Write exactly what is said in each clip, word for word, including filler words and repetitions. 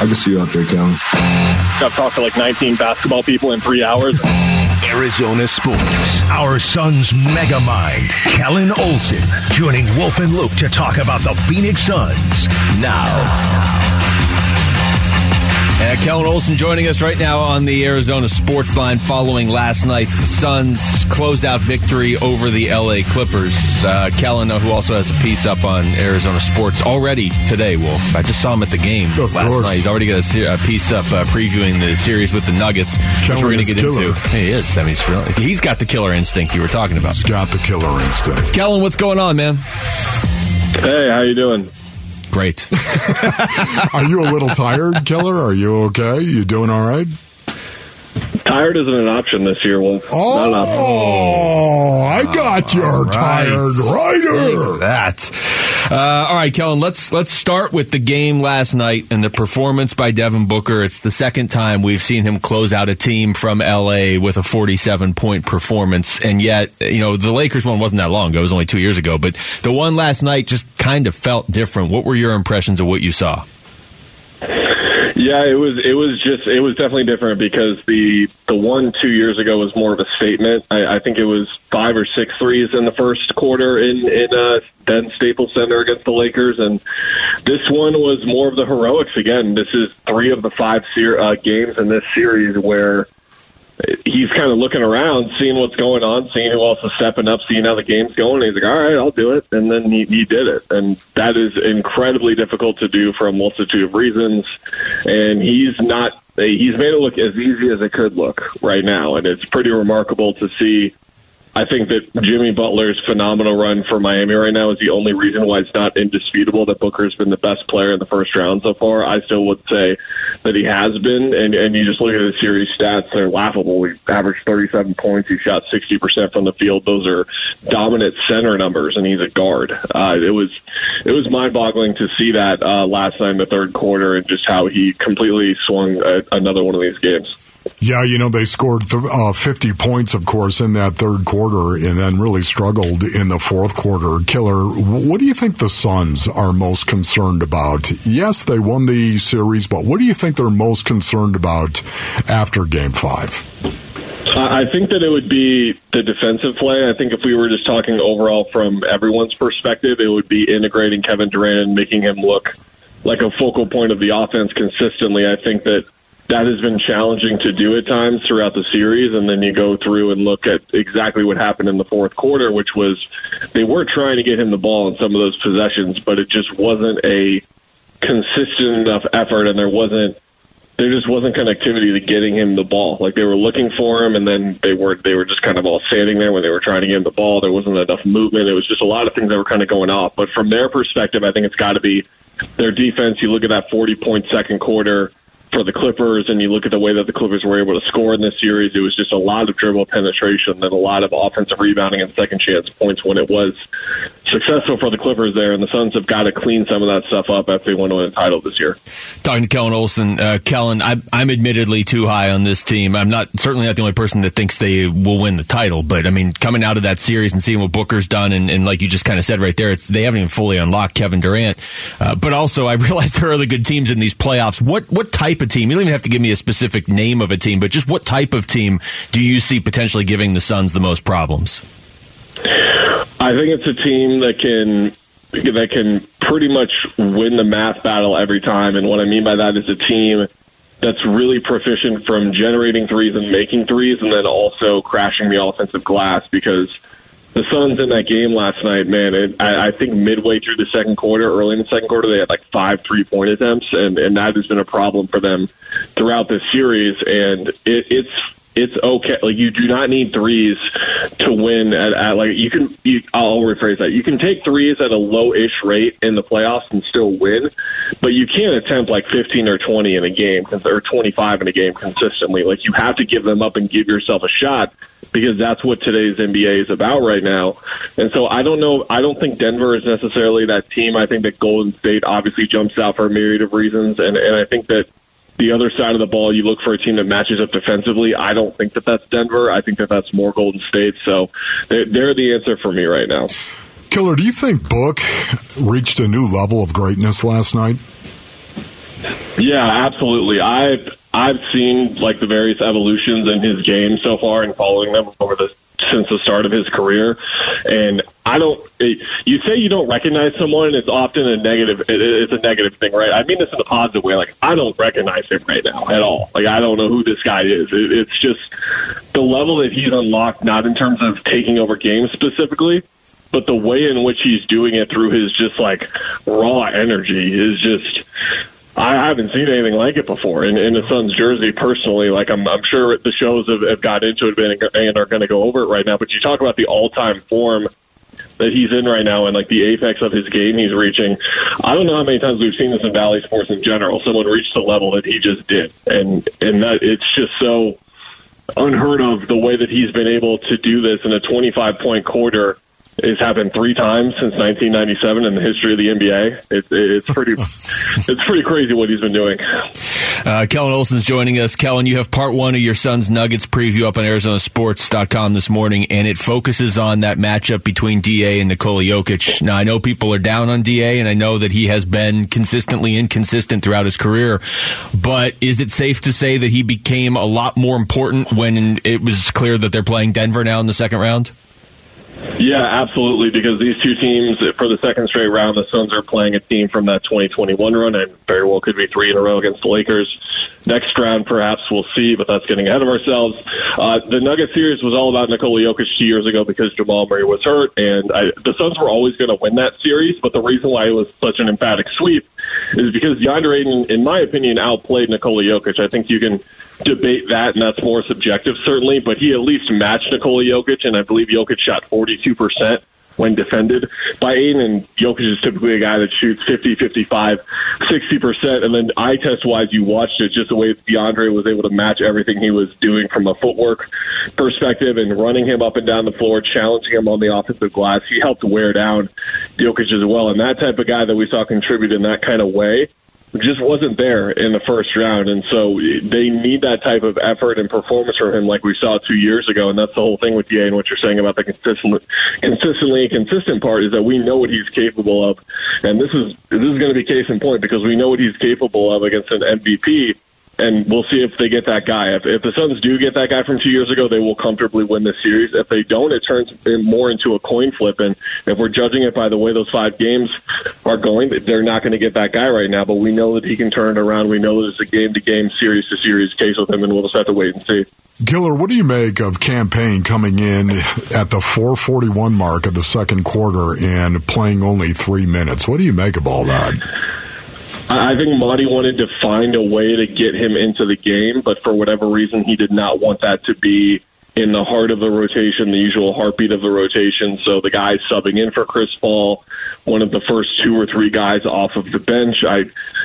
I can see you out there, Kellan. I've talked to like nineteen basketball people in three hours. Arizona Sports, our Suns mega mind, Kellan Olson, joining Wolf and Luke to talk about the Phoenix Suns now. Uh, Kellan Olson joining us right now on the Arizona Sports Line following last night's Suns closeout victory over the L A Clippers. Uh, Kellan, who also has a piece up on Arizona Sports already today, Wolf. I just saw him at the game of last course. night. He's already got a, ser- a piece up uh, previewing the series with the Nuggets, Kellan, which we're going to get killer. into. He is. I mean, it's really, he's got the killer instinct you were talking about. He's got the killer instinct. Kellan, what's going on, man? Hey, how you doing? Great. Are you a little tired, Kellan? Are you okay? You doing all right? Tired isn't an option this year, Wolf. Oh, Not oh I got oh, your right. tired writer. Take that. Uh, all right, Kellan, let's let's start with the game last night and the performance by Devin Booker. It's the second time we've seen him close out a team from L A with a forty-seven point performance, and yet, you know, the Lakers one wasn't that long ago. It was only two years ago, but the one last night just kind of felt different. What were your impressions of what you saw? Yeah, it was it was just it was definitely different because the the one two years ago was more of a statement. I, I think it was five or six threes in the first quarter in in uh, then Staples Center against the Lakers, and this one was more of the heroics again. This is three of the five ser- uh, games in this series where he's kind of looking around, seeing what's going on, seeing who else is stepping up, seeing how the game's going. He's like, all right, I'll do it. And then he, he did it. And that is incredibly difficult to do for a multitude of reasons. And he's not, he's made it look as easy as it could look right now. And it's pretty remarkable to see. I think that Jimmy Butler's phenomenal run for Miami right now is the only reason why it's not indisputable that Booker's been the best player in the first round so far. I still would say that he has been, and, and you just look at the series stats, they're laughable. He averaged thirty-seven points. He shot sixty percent from the field. Those are dominant center numbers, and he's a guard. Uh, it was it was mind-boggling to see that uh, last night in the third quarter and just how he completely swung a, another one of these games. Yeah, you know, they scored th- uh, fifty points, of course, in that third quarter and then really struggled in the fourth quarter. Killer, what do you think the Suns are most concerned about? Yes, they won the series, but what do you think they're most concerned about after Game five? I think that it would be the defensive play. I think if we were just talking overall from everyone's perspective, it would be integrating Kevin Durant and making him look like a focal point of the offense consistently. I think that That has been challenging to do at times throughout the series, and then you go through and look at exactly what happened in the fourth quarter, which was they were trying to get him the ball in some of those possessions, but it just wasn't a consistent enough effort, and there wasn't there just wasn't connectivity to getting him the ball. Like, they were looking for him, and then they were they were just kind of all standing there when they were trying to get him the ball. There wasn't enough movement. It was just a lot of things that were kind of going off. But from their perspective, I think it's got to be their defense. You look at that forty-point second quarter for the Clippers, and you look at the way that the Clippers were able to score in this series, it was just a lot of dribble penetration and a lot of offensive rebounding and second chance points when it was successful for the Clippers there, and the Suns have got to clean some of that stuff up if they want to win a title this year. Talking to Kellan Olson, uh, Kellan, I'm, I'm admittedly too high on this team. I'm not certainly not the only person that thinks they will win the title, but I mean, coming out of that series and seeing what Booker's done, and, and like you just kind of said right there, it's, they haven't even fully unlocked Kevin Durant. Uh, but also, I realize there are other good teams in these playoffs. What what type of team? You don't even have to give me a specific name of a team, but just what type of team do you see potentially giving the Suns the most problems? I think it's a team that can that can pretty much win the math battle every time. And what I mean by that is a team that's really proficient from generating threes and making threes, and then also crashing the offensive glass, because the Suns in that game last night, man, it, I, I think midway through the second quarter, early in the second quarter, they had like five three-point attempts, and, and that has been a problem for them throughout this series. And it, it's... It's okay. Like, you do not need threes to win. At, at like you can, you, I'll rephrase that. You can take threes at a low-ish rate in the playoffs and still win, but you can't attempt like fifteen or twenty in a game or twenty-five in a game consistently. Like, you have to give them up and give yourself a shot, because that's what today's N B A is about right now. And so I don't know. I don't think Denver is necessarily that team. I think that Golden State obviously jumps out for a myriad of reasons, and and I think that. The other side of the ball, you look for a team that matches up defensively. I don't think that that's Denver. I think that that's more Golden State. So they're, they're the answer for me right now. Killer, do you think Book reached a new level of greatness last night? Yeah, absolutely. I've I've seen like the various evolutions in his game so far, and following them over the since the start of his career. And I don't. It, you say you don't recognize someone, it's often a negative. It, it's a negative thing, right? I mean this in a positive way. Like, I don't recognize him right now at all. Like, I don't know who this guy is. It, it's just the level that he's unlocked, not in terms of taking over games specifically, but the way in which he's doing it through his just like raw energy is just. I haven't seen anything like it before in, in the Suns jersey personally. Like, I'm, I'm sure the shows have, have got into it and are going to go over it right now. But you talk about the all-time form that he's in right now and like the apex of his game he's reaching. I don't know how many times we've seen this in Valley sports in general. Someone reached the level that he just did, and and that it's just so unheard of the way that he's been able to do this in a twenty-five point quarter. It's happened three times since nineteen ninety-seven in the history of the N B A. It, it, it's pretty, it's pretty crazy what he's been doing. Uh, Kellan Olson's joining us. Kellan, you have part one of your Suns Nuggets preview up on Arizona Sports dot com this morning, and it focuses on that matchup between D A and Nikola Jokic. Now, I know people are down on D A, and I know that he has been consistently inconsistent throughout his career, but is it safe to say that he became a lot more important when it was clear that they're playing Denver now in the second round? Yeah, absolutely, because these two teams, for the second straight round, the Suns are playing a team from that twenty twenty-one run, and very well could be three in a row against the Lakers. Next round, perhaps, we'll see, but that's getting ahead of ourselves. Uh, the Nuggets series was all about Nikola Jokic two years ago because Jamal Murray was hurt, and I, the Suns were always going to win that series, but the reason why it was such an emphatic sweep is because Deandre Ayton, in my opinion, outplayed Nikola Jokic. I think you can debate that, and that's more subjective, certainly, but he at least matched Nikola Jokic, and I believe Jokic shot forty-two percent when defended by Ayton, and Jokic is typically a guy that shoots fifty, fifty-five, sixty percent, and then eye test-wise, you watched it just the way Deandre was able to match everything he was doing from a footwork perspective and running him up and down the floor, challenging him on the offensive glass. He helped wear down Jokic as well, and that type of guy that we saw contribute in that kind of way just wasn't there in the first round, and so they need that type of effort and performance from him like we saw two years ago, and that's the whole thing with D A and what you're saying about the consistent, consistently inconsistent part is that we know what he's capable of, and this is this is going to be case in point because we know what he's capable of against an M V P, and we'll see if they get that guy. If, if the Suns do get that guy from two years ago, they will comfortably win this series. If they don't, it turns more into a coin flip. And if we're judging it by the way those five games are going, they're not going to get that guy right now. But we know that he can turn it around. We know that it's a game-to-game, series-to-series case with him, and we'll just have to wait and see. Giller, what do you make of Campaign coming in at the four forty-one mark of the second quarter and playing only three minutes? What do you make of all that? I think Monty wanted to find a way to get him into the game, but for whatever reason, he did not want that to be in the heart of the rotation, the usual heartbeat of the rotation. So the guy subbing in for Chris Paul, one of the first two or three guys off of the bench, I,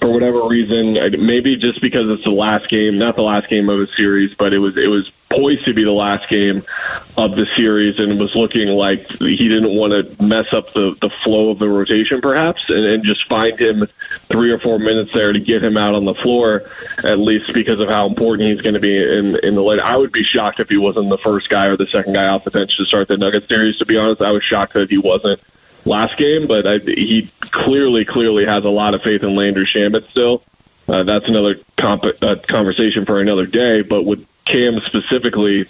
for whatever reason, I, maybe just because it's the last game, not the last game of a series, but it was it was poised to be the last game of the series and was looking like he didn't want to mess up the, the flow of the rotation perhaps and, and just find him three or four minutes there to get him out on the floor, at least because of how important he's going to be in, in the late. I would be shocked if he wasn't the first guy or the second guy off the bench to start the Nuggets series, to be honest. I was shocked that he wasn't last game, but I, he clearly, clearly has a lot of faith in Landry Shamet still. Uh, that's another comp- uh, conversation for another day, but with Cam specifically,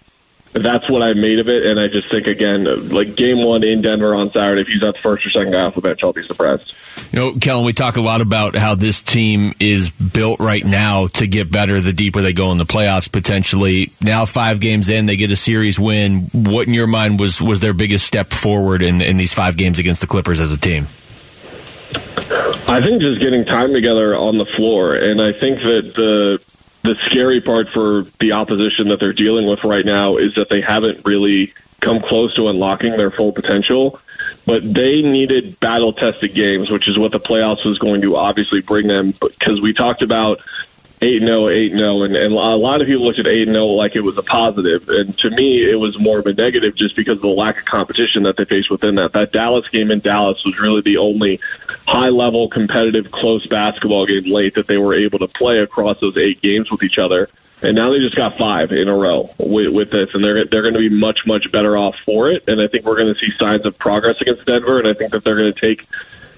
that's what I made of it, and I just think, again, like game one in Denver on Saturday, if he's not the first or second guy off the bench, I'll be surprised. You know, Kellan, we talk a lot about how this team is built right now to get better the deeper they go in the playoffs, potentially. Now five games in, they get a series win. What, in your mind, was, was their biggest step forward in, in these five games against the Clippers as a team? I think just getting time together on the floor, and I think that the The scary part for the opposition that they're dealing with right now is that they haven't really come close to unlocking their full potential, but they needed battle-tested games, which is what the playoffs was going to obviously bring them, because we talked about eight and oh, eight and oh, and, and a lot of people looked at eight and oh like it was a positive, and to me it was more of a negative just because of the lack of competition that they faced within that. That Dallas game in Dallas was really the only high-level, competitive, close basketball game late that they were able to play across those eight games with each other. And now they just got five in a row with, with this, and they're they're going to be much, much better off for it. And I think we're going to see signs of progress against Denver, and I think that they're going to take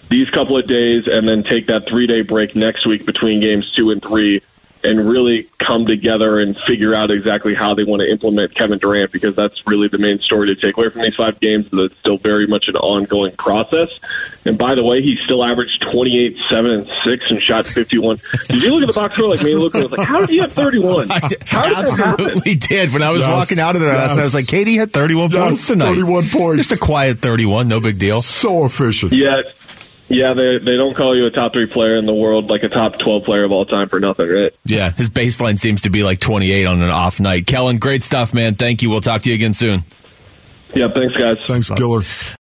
these couple of days and then take that three-day break next week between games two and three and really come together and figure out exactly how they want to implement Kevin Durant, because that's really the main story to take away from these five games. That's still very much an ongoing process. And by the way, he still averaged twenty-eight, seven, and six and shot fifty-one. Did you look at the box score like me? Look, I was like, how did he have thirty-one? How did I absolutely that did. When I was yes, walking out of there last yes. night, I was like, Katie had thirty-one yes, points tonight. thirty-one points. Just a quiet thirty-one, no big deal. So efficient. Yeah. Yeah, they they don't call you a top three player in the world, like a top twelve player of all time for nothing, right? Yeah, his baseline seems to be like twenty-eight on an off night. Kellan, great stuff, man. Thank you. We'll talk to you again soon. Yeah, thanks, guys. Thanks, Giller.